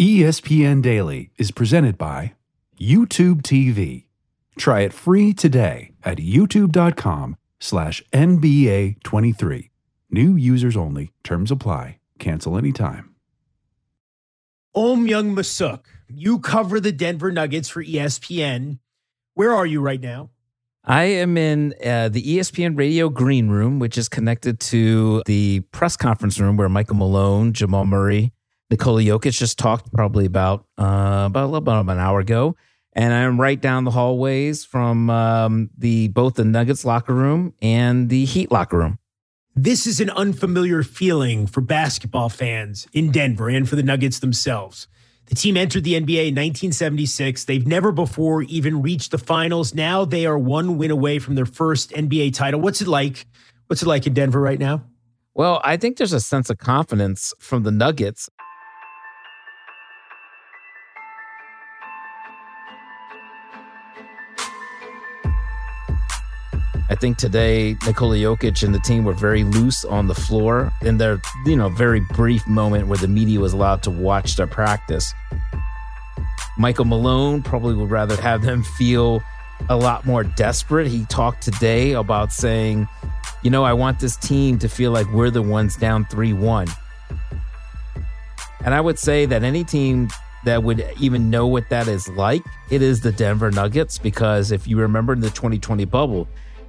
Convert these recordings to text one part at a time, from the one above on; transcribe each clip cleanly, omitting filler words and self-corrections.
ESPN Daily is presented by YouTube TV. Try it free today at youtube.com/NBA23. New users only. Terms apply. Cancel anytime. Ohm Youngmisuk, you cover the Denver Nuggets for ESPN. Where are you right now? I am in the ESPN Radio Green Room, which is connected to the press conference room where Michael Malone, Jamal Murray, Nikola Jokic just talked probably about a little bit of an hour ago. And I'm right down the hallways from both the Nuggets locker room and the Heat locker room. This is an unfamiliar feeling for basketball fans in Denver and for the Nuggets themselves. The team entered the NBA in 1976. They've never before even reached the finals. Now they are one win away from their first NBA title. What's it like? What's it like in Denver right now? Well, I think there's a sense of confidence from the Nuggets. I think today, Nikola Jokic and the team were very loose on the floor in their, very brief moment where the media was allowed to watch their practice. Michael Malone probably would rather have them feel a lot more desperate. He talked today about saying, I want this team to feel like we're the ones down 3-1. And I would say that any team that would even know what that is like, it is the Denver Nuggets, because if you remember in the 2020 bubble,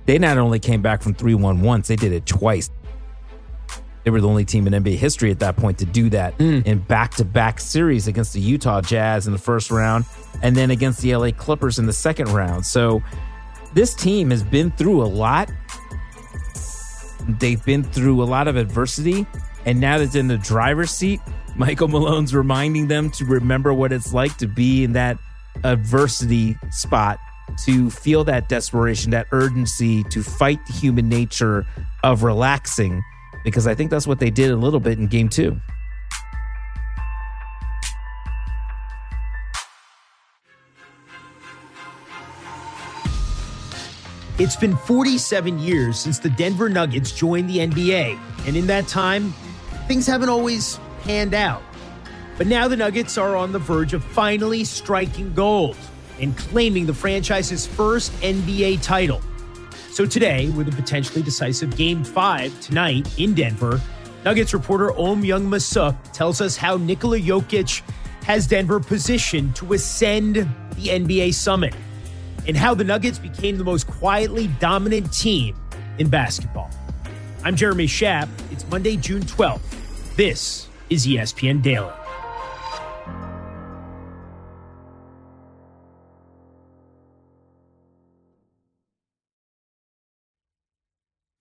they not only came back from 3-1 once, they did it twice. They were the only team in NBA history at that point to do that in back-to-back series against the Utah Jazz in the first round and then against the LA Clippers in the second round. So this team has been through a lot. They've been through a lot of adversity. And now that it's in the driver's seat, Michael Malone's reminding them to remember what it's like to be in that adversity spot, to feel that desperation, that urgency to fight the human nature of relaxing, because I think that's what they did a little bit in game two. It's been 47 years since the Denver Nuggets joined the NBA, and in that time, things haven't always panned out. But now the Nuggets are on the verge of finally striking gold and claiming the franchise's first NBA title. So today, with a potentially decisive Game 5 tonight in Denver, Nuggets reporter Ohm Youngmisuk tells us how Nikola Jokic has Denver positioned to ascend the NBA summit and how the Nuggets became the most quietly dominant team in basketball. I'm Jeremy Schaap. It's Monday, June 12th. This is ESPN Daily.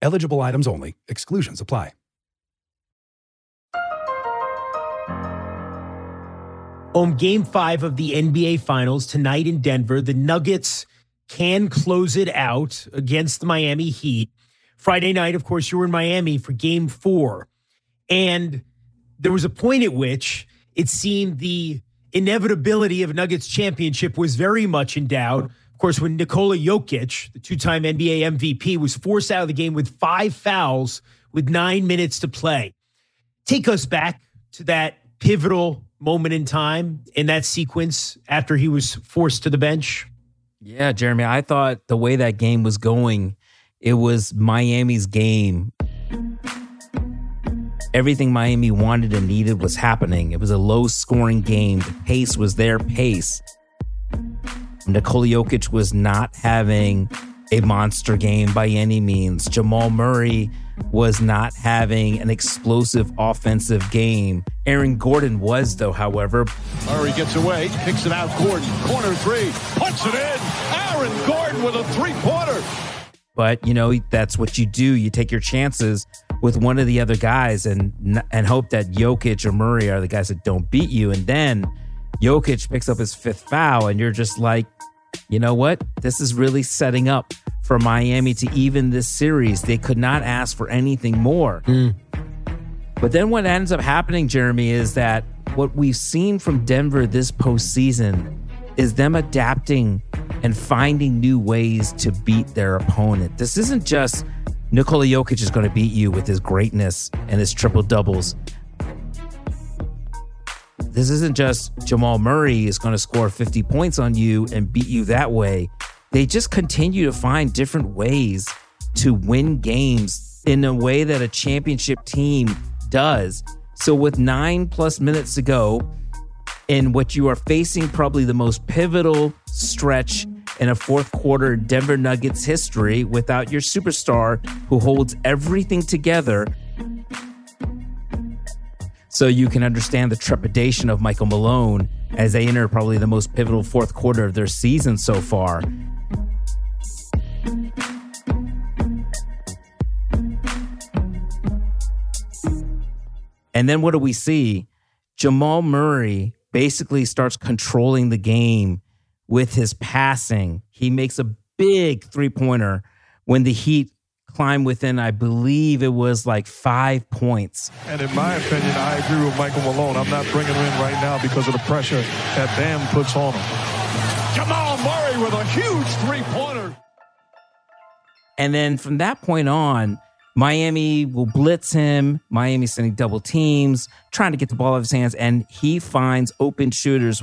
Eligible items only. Exclusions apply. On Game 5 of the NBA Finals tonight in Denver, the Nuggets can close it out against the Miami Heat. Friday night, of course, you were in Miami for Game 4. And there was a point at which it seemed the inevitability of a Nuggets championship was very much in doubt. Of course, when Nikola Jokic, the two-time NBA MVP, was forced out of the game with 5 fouls with 9 minutes to play. Take us back to that pivotal moment in time in that sequence after he was forced to the bench. Yeah, Jeremy, I thought the way that game was going, it was Miami's game. Everything Miami wanted and needed was happening. It was a low-scoring game. The pace was their pace. Nikola Jokic was not having a monster game by any means. Jamal Murray was not having an explosive offensive game. Aaron Gordon was, though, however. Murray gets away, picks it out, Gordon. Corner three, puts it in. Aaron Gordon with a three-pointer. But, you know, that's what you do. You take your chances with one of the other guys and hope that Jokic or Murray are the guys that don't beat you. And then Jokic picks up his fifth foul, and you're just like, you know what? This is really setting up for Miami to even this series. They could not ask for anything more. But then what ends up happening, Jeremy, is that what we've seen from Denver this postseason is them adapting and finding new ways to beat their opponent. This isn't just Nikola Jokic is going to beat you with his greatness and his triple doubles. This isn't just Jamal Murray is going to score 50 points on you and beat you that way. They just continue to find different ways to win games in a way that a championship team does. So with 9+ minutes to go, in what you are facing probably the most pivotal stretch in a fourth quarter Denver Nuggets history without your superstar who holds everything together. So you can understand the trepidation of Michael Malone as they enter probably the most pivotal fourth quarter of their season so far. And then what do we see? Jamal Murray basically starts controlling the game with his passing. He makes a big three-pointer when the Heat climb within, I believe it was like 5 points. And in my opinion, I agree with Michael Malone. I'm not bringing him in right now because of the pressure that Bam puts on him. Jamal Murray with a huge three-pointer. And then from that point on, Miami will blitz him. Miami's sending double teams, trying to get the ball out of his hands, and he finds open shooters.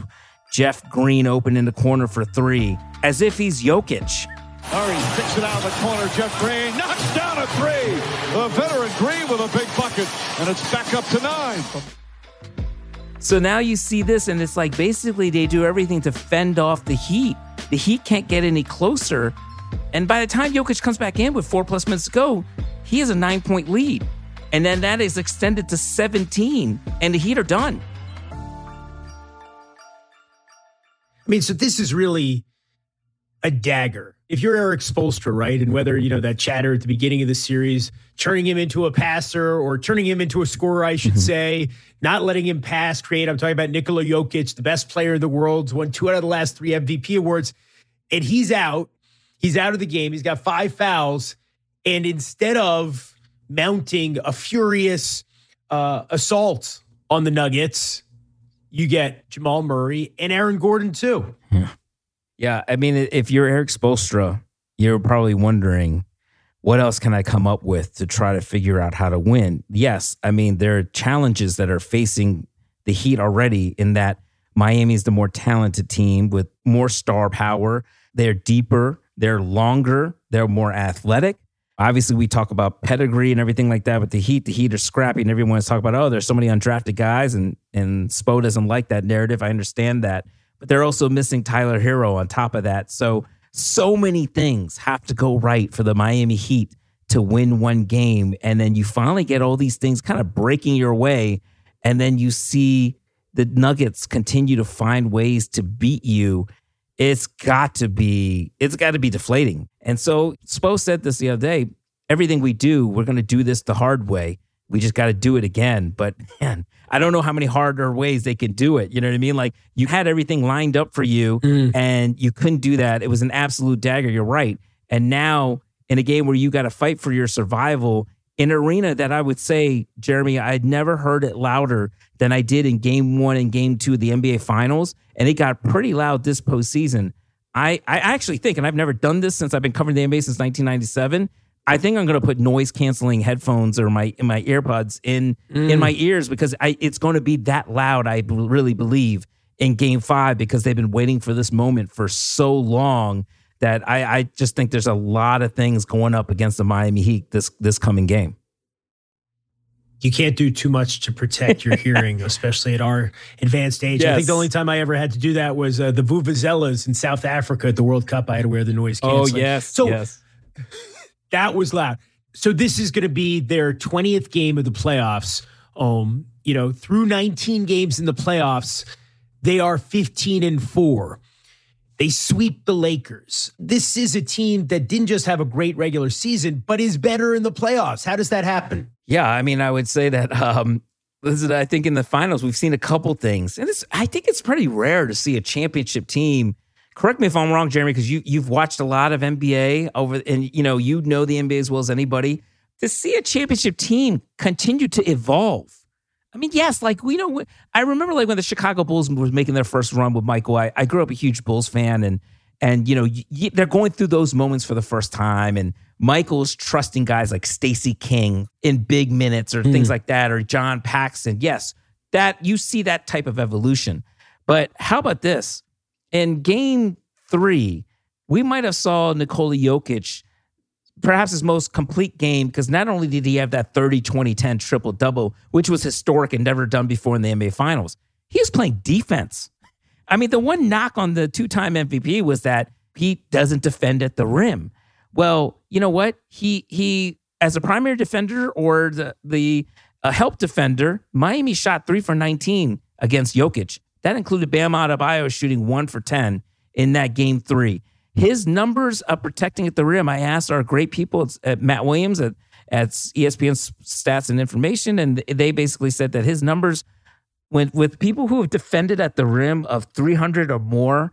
Jeff Green open in the corner for three, as if he's Jokic. Murray picks it out of the corner. Jeff Green knocks down a three. The veteran Green with a big bucket, and it's back up to 9. So now you see this, and it's like basically they do everything to fend off the Heat. The Heat can't get any closer, and by the time Jokic comes back in with 4+ minutes to go, he has a 9-point lead. And then that is extended to 17, and the Heat are done. I mean, so this is really a dagger. If you're Eric Spoelstra, right, and whether, you know, that chatter at the beginning of the series, turning him into a passer or turning him into a scorer, I should say, not letting him pass, create. I'm talking about Nikola Jokic, the best player in the world, won 2 out of the last 3 MVP awards, and he's out. He's out of the game. He's got 5 fouls. And instead of mounting a furious assault on the Nuggets, you get Jamal Murray and Aaron Gordon too. Yeah, I mean, if you're Eric Spoelstra, you're probably wondering, what else can I come up with to try to figure out how to win? Yes, I mean, there are challenges that are facing the Heat already in that Miami's the more talented team with more star power. They're deeper, they're longer, they're more athletic. Obviously, we talk about pedigree and everything like that, but the Heat are scrappy, and everyone is talking about, oh, there's so many undrafted guys, and Spo doesn't like that narrative. I understand that. But they're also missing Tyler Hero on top of that. So many things have to go right for the Miami Heat to win one game, and then you finally get all these things kind of breaking your way, and then you see the Nuggets continue to find ways to beat you. It's got to be deflating. And so Spo said this the other day, everything we do, we're going to do this the hard way. We just got to do it again. But man, I don't know how many harder ways they can do it. You know what I mean? Like you had everything lined up for you and you couldn't do that. It was an absolute dagger. You're right. And now in a game where you got to fight for your survival in an arena that I would say, Jeremy, I'd never heard it louder than I did in game 1 and game 2 of the NBA Finals. And it got pretty loud this postseason. I actually think, and I've never done this since I've been covering the NBA since 1997, I think I'm going to put noise-canceling headphones or my earbuds in my ears because it's going to be that loud, I really believe, in Game 5 because they've been waiting for this moment for so long that I just think there's a lot of things going up against the Miami Heat this coming game. you can't do too much to protect your hearing, especially at our advanced age. Yes. I think the only time I ever had to do that was the Vuvuzelas in South Africa at the World Cup. I had to wear the noise canceling. Oh, yes. So yes. That was loud. So this is going to be their 20th game of the playoffs. You know, through 19 games in the playoffs, they are 15-4. They sweep the Lakers. This is a team that didn't just have a great regular season, but is better in the playoffs. How does that happen? Yeah, I mean, I would say that this is, I think in the finals, we've seen a couple things. And it's, I think it's pretty rare to see a championship team. Correct me if I'm wrong, Jeremy, because you've watched a lot of NBA over, and you know the NBA as well as anybody. To see a championship team continue to evolve. I mean, yes, like, I remember like when the Chicago Bulls was making their first run with Michael. I grew up a huge Bulls fan, and they're going through those moments for the first time, and Michael's trusting guys like Stacey King in big minutes or things like that, or John Paxson. Yes, that you see that type of evolution. But how about this? In game 3, we might have saw Nikola Jokic perhaps his most complete game, because not only did he have that 30-20-10 triple-double, which was historic and never done before in the NBA Finals, he was playing defense. I mean, the one knock on the two-time MVP was that he doesn't defend at the rim. Well, you know what? He as a primary defender or the help defender, Miami shot 3 for 19 against Jokic. That included Bam Adebayo shooting 1 for 10 in that game 3. His numbers of protecting at the rim, I asked our great people at Matt Williams at ESPN Stats and Information, and they basically said that his numbers, with people who have defended at the rim of 300 or more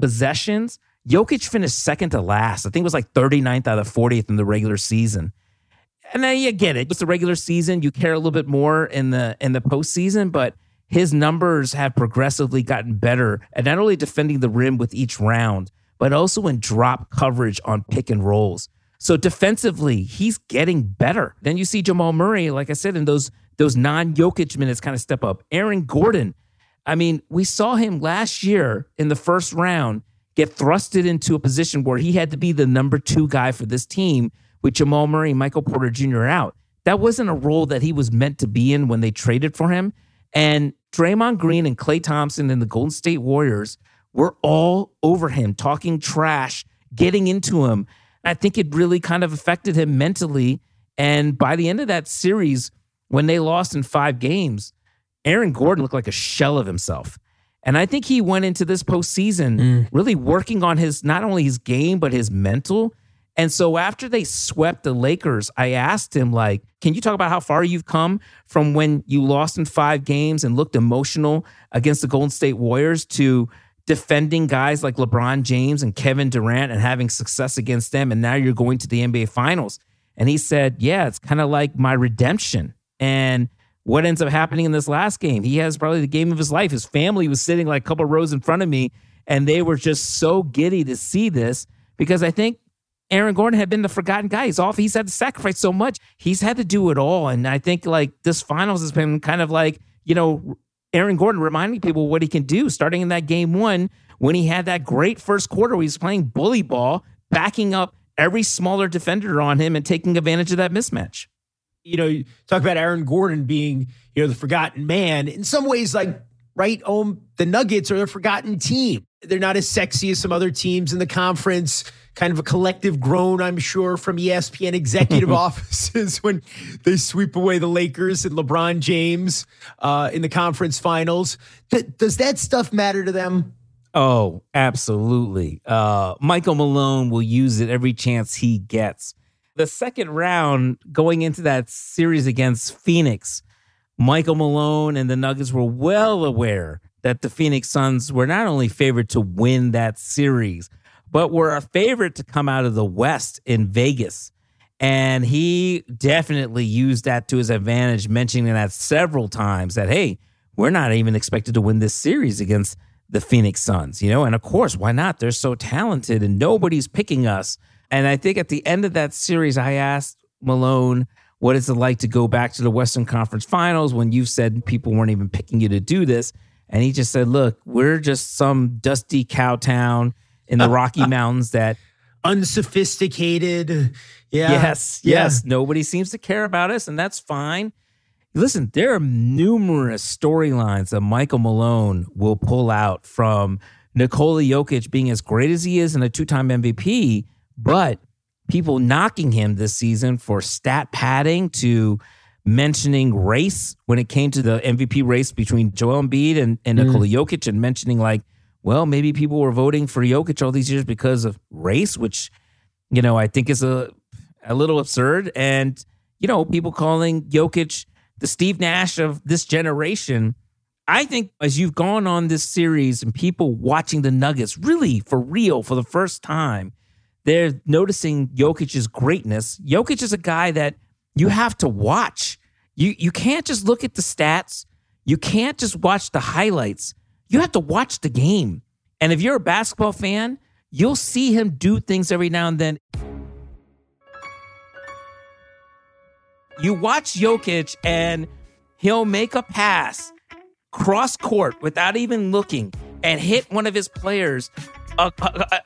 possessions, Jokic finished second to last. I think it was like 39th out of 40th in the regular season. And then you get it. It's the regular season. You care a little bit more in the postseason, but his numbers have progressively gotten better at not only defending the rim with each round, but also in drop coverage on pick and rolls. So defensively, he's getting better. Then you see Jamal Murray, like I said, in those non-Jokic minutes kind of step up. Aaron Gordon, I mean, we saw him last year in the first round get thrusted into a position where he had to be the number 2 guy for this team with Jamal Murray and Michael Porter Jr. out. That wasn't a role that he was meant to be in when they traded for him. And Draymond Green and Klay Thompson and the Golden State Warriors were all over him, talking trash, getting into him. I think it really kind of affected him mentally. And by the end of that series, when they lost in 5 games, Aaron Gordon looked like a shell of himself. And I think he went into this postseason really working on his, not only his game, but his mental. And so after they swept the Lakers, I asked him, like, can you talk about how far you've come from when you lost in 5 games and looked emotional against the Golden State Warriors to defending guys like LeBron James and Kevin Durant and having success against them, and now you're going to the NBA Finals? And he said, yeah, it's kind of like my redemption. And what ends up happening in this last game, he has probably the game of his life. His family was sitting like a couple rows in front of me, and they were just so giddy to see this, because I think Aaron Gordon had been the forgotten guy. He's had to sacrifice so much. He's had to do it all. And I think like this Finals has been kind of like, Aaron Gordon reminding people what he can do, starting in that game 1 when he had that great first quarter where he was playing bully ball, backing up every smaller defender on him and taking advantage of that mismatch. You talk about Aaron Gordon being, the forgotten man. In some ways, like, right, the Nuggets are a forgotten team. They're not as sexy as some other teams in the conference. Kind of a collective groan, I'm sure, from ESPN executive offices when they sweep away the Lakers and LeBron James in the conference finals. Does that stuff matter to them? Oh, absolutely. Michael Malone will use it every chance he gets. The second round going into that series against Phoenix, Michael Malone and the Nuggets were well aware that the Phoenix Suns were not only favored to win that series, but were a favorite to come out of the West in Vegas. And he definitely used that to his advantage, mentioning that several times that, hey, we're not even expected to win this series against the Phoenix Suns, And of course, why not? They're so talented and nobody's picking us. And I think at the end of that series, I asked Malone, what is it like to go back to the Western Conference Finals when you've said people weren't even picking you to do this? And he just said, look, we're just some dusty cow town in the Rocky Mountains that unsophisticated. Yeah. Yes. Nobody seems to care about us, and that's fine. Listen, there are numerous storylines that Michael Malone will pull out from Nikola Jokic being as great as he is and a two-time MVP, but people knocking him this season for stat padding to mentioning race when it came to the MVP race between Joel Embiid and Nikola Jokic, and mentioning like, well, maybe people were voting for Jokic all these years because of race, which, you know, I think is a little absurd. And, you know, people calling Jokic the Steve Nash of this generation. I think as you've gone on this series and people watching the Nuggets really for real for the first time, they're noticing Jokic's greatness. Jokic is a guy that you have to watch. You can't just look at the stats. You can't just watch the highlights. You have to watch the game. And if you're a basketball fan, you'll see him do things every now and then. You watch Jokic and he'll make a pass cross court without even looking and hit one of his players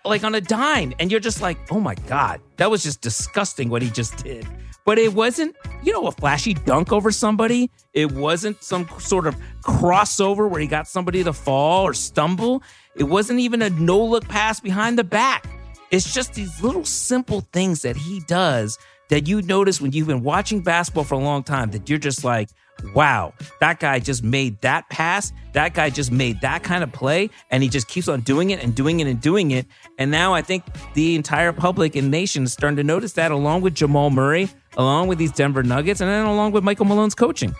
like on a dime. And you're just like, oh my God, that was just disgusting what he just did. But it wasn't, you know, a flashy dunk over somebody. It wasn't some sort of crossover where he got somebody to fall or stumble. It wasn't even a no-look pass behind the back. It's just these little simple things that he does that you notice when you've been watching basketball for a long time, that you're just like, wow, that guy just made that pass. That guy just made that kind of play. And he just keeps on doing it and doing it and doing it. And now I think the entire public and nation is starting to notice that, along with Jamal Murray, along with these Denver Nuggets, and then along with Michael Malone's coaching.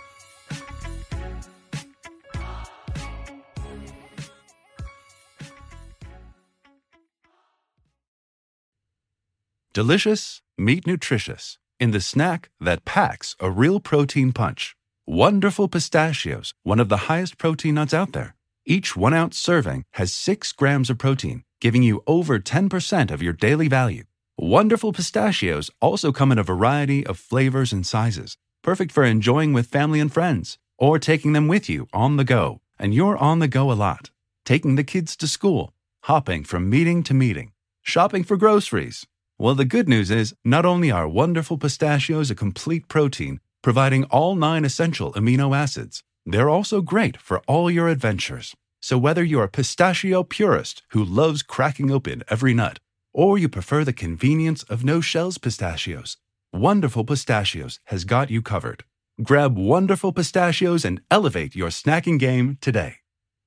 Delicious, meat nutritious, in the snack that packs a real protein punch. Wonderful pistachios, one of the highest protein nuts out there. Each 1-ounce serving has 6 grams of protein, giving you over 10% of your daily value. Wonderful pistachios also come in a variety of flavors and sizes, perfect for enjoying with family and friends, or taking them with you on the go. And you're on the go a lot. Taking the kids to school, hopping from meeting to meeting, shopping for groceries. Well, the good news is, not only are wonderful pistachios a complete protein, providing all 9 essential amino acids, they're also great for all your adventures. So whether you're a pistachio purist who loves cracking open every nut, or you prefer the convenience of no-shells pistachios, Wonderful Pistachios has got you covered. Grab Wonderful Pistachios and elevate your snacking game today.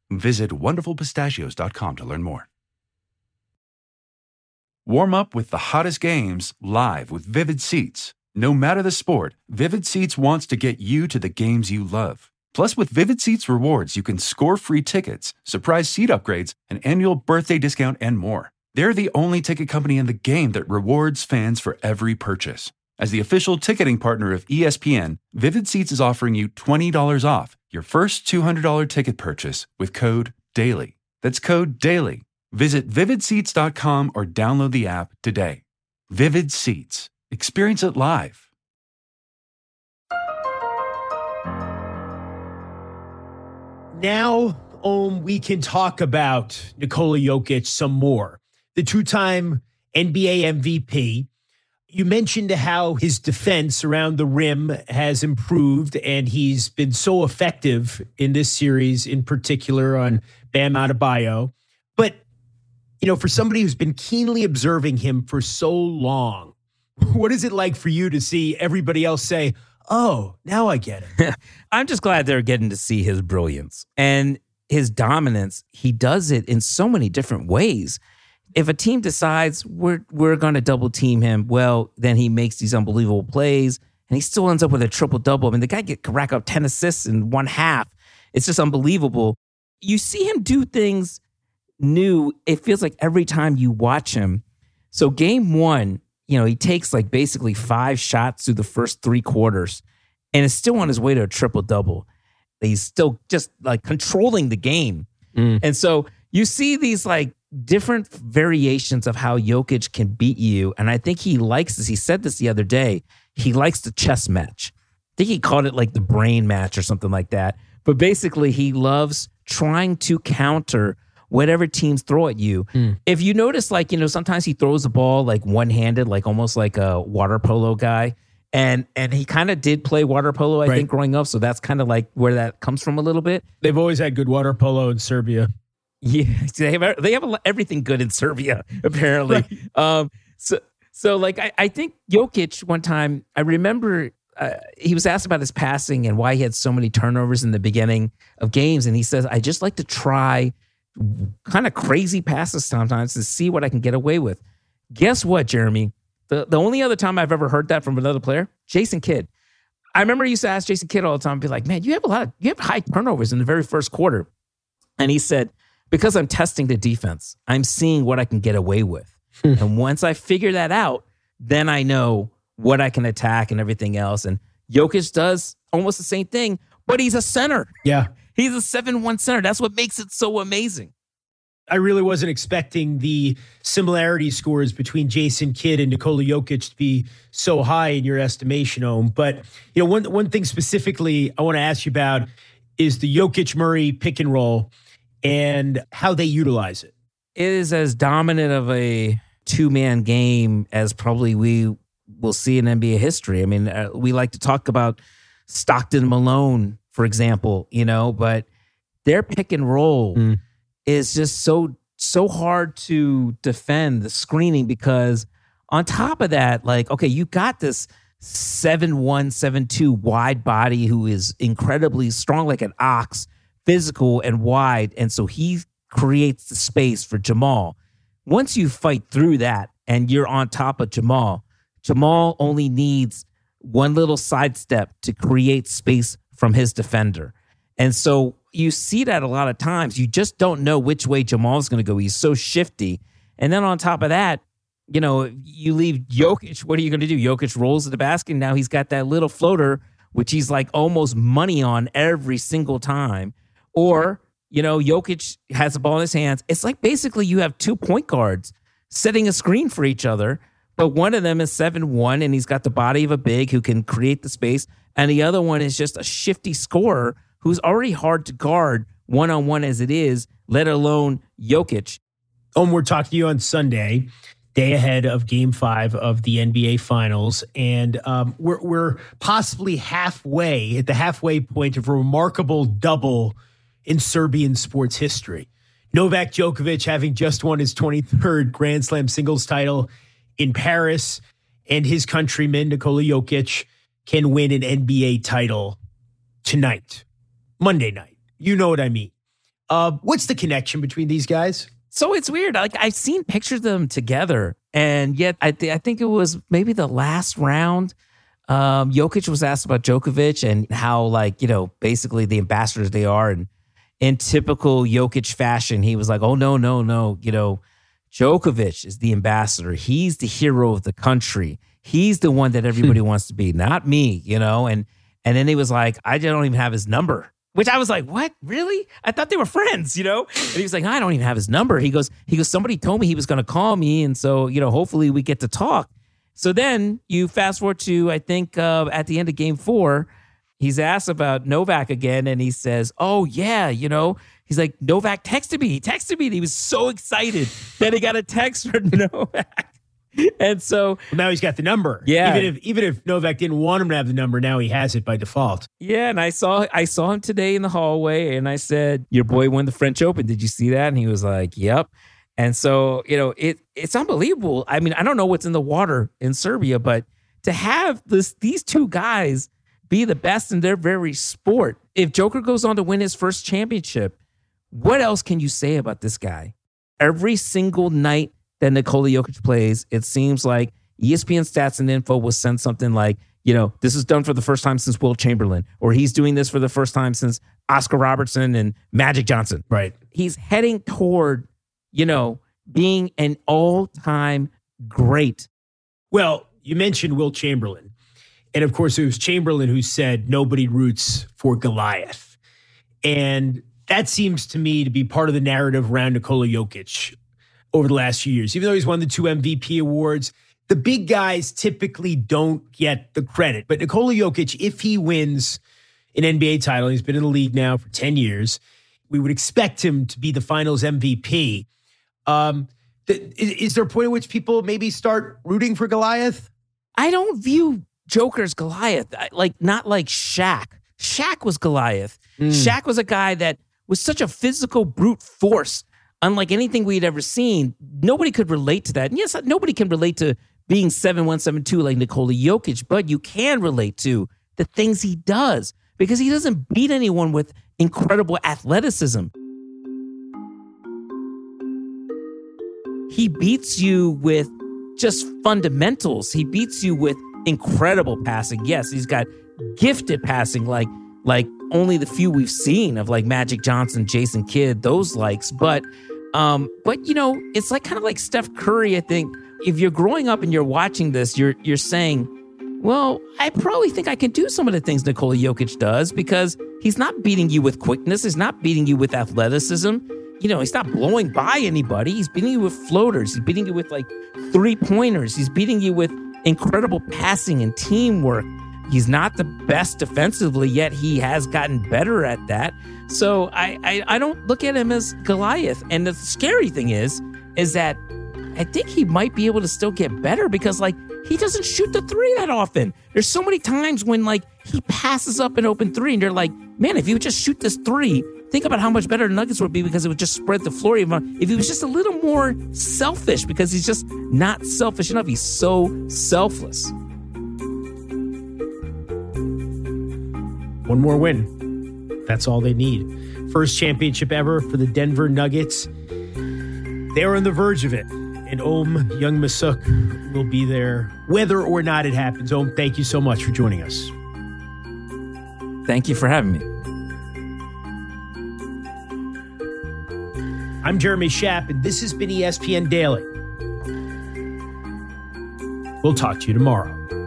Visit wonderfulpistachios.com to learn more. Warm up with the hottest games live with Vivid Seats. No matter the sport, Vivid Seats wants to get you to the games you love. Plus, with Vivid Seats rewards, you can score free tickets, surprise seat upgrades, an annual birthday discount, and more. They're the only ticket company in the game that rewards fans for every purchase. As the official ticketing partner of ESPN, Vivid Seats is offering you $20 off your first $200 ticket purchase with code DAILY. That's code DAILY. Visit vividseats.com or download the app today. Vivid Seats. Experience it live. Now, we can talk about Nikola Jokic some more. The two-time NBA MVP. You mentioned how his defense around the rim has improved, and he's been so effective in this series, in particular on Bam Adebayo. But, you know, for somebody who's been keenly observing him for so long, what is it like for you to see everybody else say, oh, now I get it? I'm just glad they're getting to see his brilliance and his dominance. He does it in so many different ways. If a team decides we're going to double team him, well, then he makes these unbelievable plays and he still ends up with a triple-double. I mean, the guy can rack up 10 assists in one half. It's just unbelievable. You see him do things new. It feels like every time you watch him. So game one, you know, he takes like basically 5 shots through the first 3 quarters and is still on his way to a triple-double. He's still just like controlling the game. And so you see these like different variations of how Jokic can beat you. And I think he likes this. He said this the other day. He likes the chess match. I think he called it like the brain match or something like that. But basically he loves trying to counter whatever teams throw at you. If you notice, like, you know, sometimes he throws the ball like one-handed, like almost like a water polo guy. And he kind of did play water polo, I think, growing up. So that's kind of like where that comes from a little bit. They've always had good water polo in Serbia. Yeah, they have everything good in Serbia, apparently. Right. So I think Jokic one time, I remember he was asked about his passing and why he had so many turnovers in the beginning of games. And he says, I just like to try kind of crazy passes sometimes to see what I can get away with. Guess what, Jeremy? The only other time I've ever heard that from another player, Jason Kidd. I remember I used to ask Jason Kidd all the time, be like, man, you have high turnovers in the very first quarter. And he said, because I'm testing the defense, I'm seeing what I can get away with. And once I figure that out, then I know what I can attack and everything else. And Jokic does almost the same thing, but he's a center. Yeah. He's a 7'1" center. That's what makes it so amazing. I really wasn't expecting the similarity scores between Jason Kidd and Nikola Jokic to be so high in your estimation, Ohm. But you know, one thing specifically I want to ask you about is the Jokic-Murray pick and roll and how they utilize it. It is as dominant of a two-man game as probably we will see in NBA history. I mean, we like to talk about Stockton Malone, for example, you know, but their pick and roll is just so hard to defend the screening, because on top of that, like, okay, you got this 7'1", 7'2", wide body who is incredibly strong like an ox, physical and wide, and so he creates the space for Jamal. Once you fight through that and you're on top of Jamal, Jamal only needs one little sidestep to create space from his defender. And so you see that a lot of times. You just don't know which way Jamal's going to go. He's so shifty. And then on top of that, you know, you leave Jokic. What are you going to do? Jokic rolls to the basket. Now he's got that little floater, which he's like almost money on every single time. Or, you know, Jokic has the ball in his hands. It's like basically you have two point guards setting a screen for each other, but one of them is 7'1", and he's got the body of a big who can create the space, and the other one is just a shifty scorer who's already hard to guard one-on-one as it is, let alone Jokic. Ohm, we're talking to you on Sunday, day ahead of Game 5 of the NBA Finals, and we're possibly halfway, at the halfway point of a remarkable double in Serbian sports history. Novak Djokovic having just won his 23rd Grand Slam singles title in Paris, and his countryman Nikola Jokic can win an NBA title tonight, Monday night. You know what I mean. What's the connection between these guys? So it's weird. Like, I've seen pictures of them together, and yet I think it was maybe the last round. Jokic was asked about Djokovic and how, like, you know, basically the ambassadors they are, and in typical Jokic fashion, he was like, oh, no, you know, Djokovic is the ambassador. He's the hero of the country. He's the one that everybody wants to be, not me, you know? And then he was like, I don't even have his number, which I was like, what? Really? I thought they were friends, you know? And he was like, I don't even have his number. He goes, somebody told me he was going to call me. And so, you know, hopefully we get to talk. So then you fast forward to, I think, at the end of Game 4, he's asked about Novak again, and he says, oh, yeah, you know, he's like, Novak texted me. He texted me. And he was so excited that he got a text from Novak. And so now he's got the number. Yeah. Even if Novak didn't want him to have the number, now he has it by default. Yeah. And I saw him today in the hallway, and I said, your boy won the French Open. Did you see that? And he was like, yep. And so, you know, it's unbelievable. I mean, I don't know what's in the water in Serbia, but to have these two guys be the best in their very sport. If Joker goes on to win his first championship, what else can you say about this guy? Every single night that Nikola Jokic plays, it seems like ESPN Stats and Info will send something like, you know, this is done for the first time since Wilt Chamberlain, or he's doing this for the first time since Oscar Robertson and Magic Johnson. Right. He's heading toward, you know, being an all-time great. Well, you mentioned Wilt Chamberlain. And of course, it was Chamberlain who said, nobody roots for Goliath. And that seems to me to be part of the narrative around Nikola Jokic over the last few years. Even though he's won the 2 MVP awards, the big guys typically don't get the credit. But Nikola Jokic, if he wins an NBA title, he's been in the league now for 10 years, we would expect him to be the finals MVP. Is there a point at which people maybe start rooting for Goliath? I don't view Joker's Goliath, like not like Shaq. Shaq was Goliath. Shaq was a guy that was such a physical brute force, unlike anything we'd ever seen. Nobody could relate to that. And yes, nobody can relate to being 7'1", 7'2" like Nikola Jokic, but you can relate to the things he does because he doesn't beat anyone with incredible athleticism. He beats you with just fundamentals. He beats you with incredible passing. Yes, he's got gifted passing like only the few we've seen of like Magic Johnson, Jason Kidd, those likes. But you know, it's like kind of like Steph Curry. I think if you're growing up and you're watching this, you're saying, well, I probably think I can do some of the things Nikola Jokic does because he's not beating you with quickness. He's not beating you with athleticism. You know, he's not blowing by anybody. He's beating you with floaters. He's beating you with like 3-pointers. He's beating you with incredible passing and teamwork. He's not the best defensively, yet he has gotten better at that. So I don't look at him as Goliath. And the scary thing is that I think he might be able to still get better because, like, he doesn't shoot the three that often. There's so many times when, like, he passes up an open three, and you're like, man, if you would just shoot this three, think about how much better the Nuggets would be because it would just spread the floor even if he was just a little more selfish because he's just not selfish enough. He's so selfless. One more win. That's all they need. First championship ever for the Denver Nuggets. They are on the verge of it. And Ohm Youngmisuk will be there whether or not it happens. Ohm, thank you so much for joining us. Thank you for having me. I'm Jeremy Schaap, and this has been ESPN Daily. We'll talk to you tomorrow.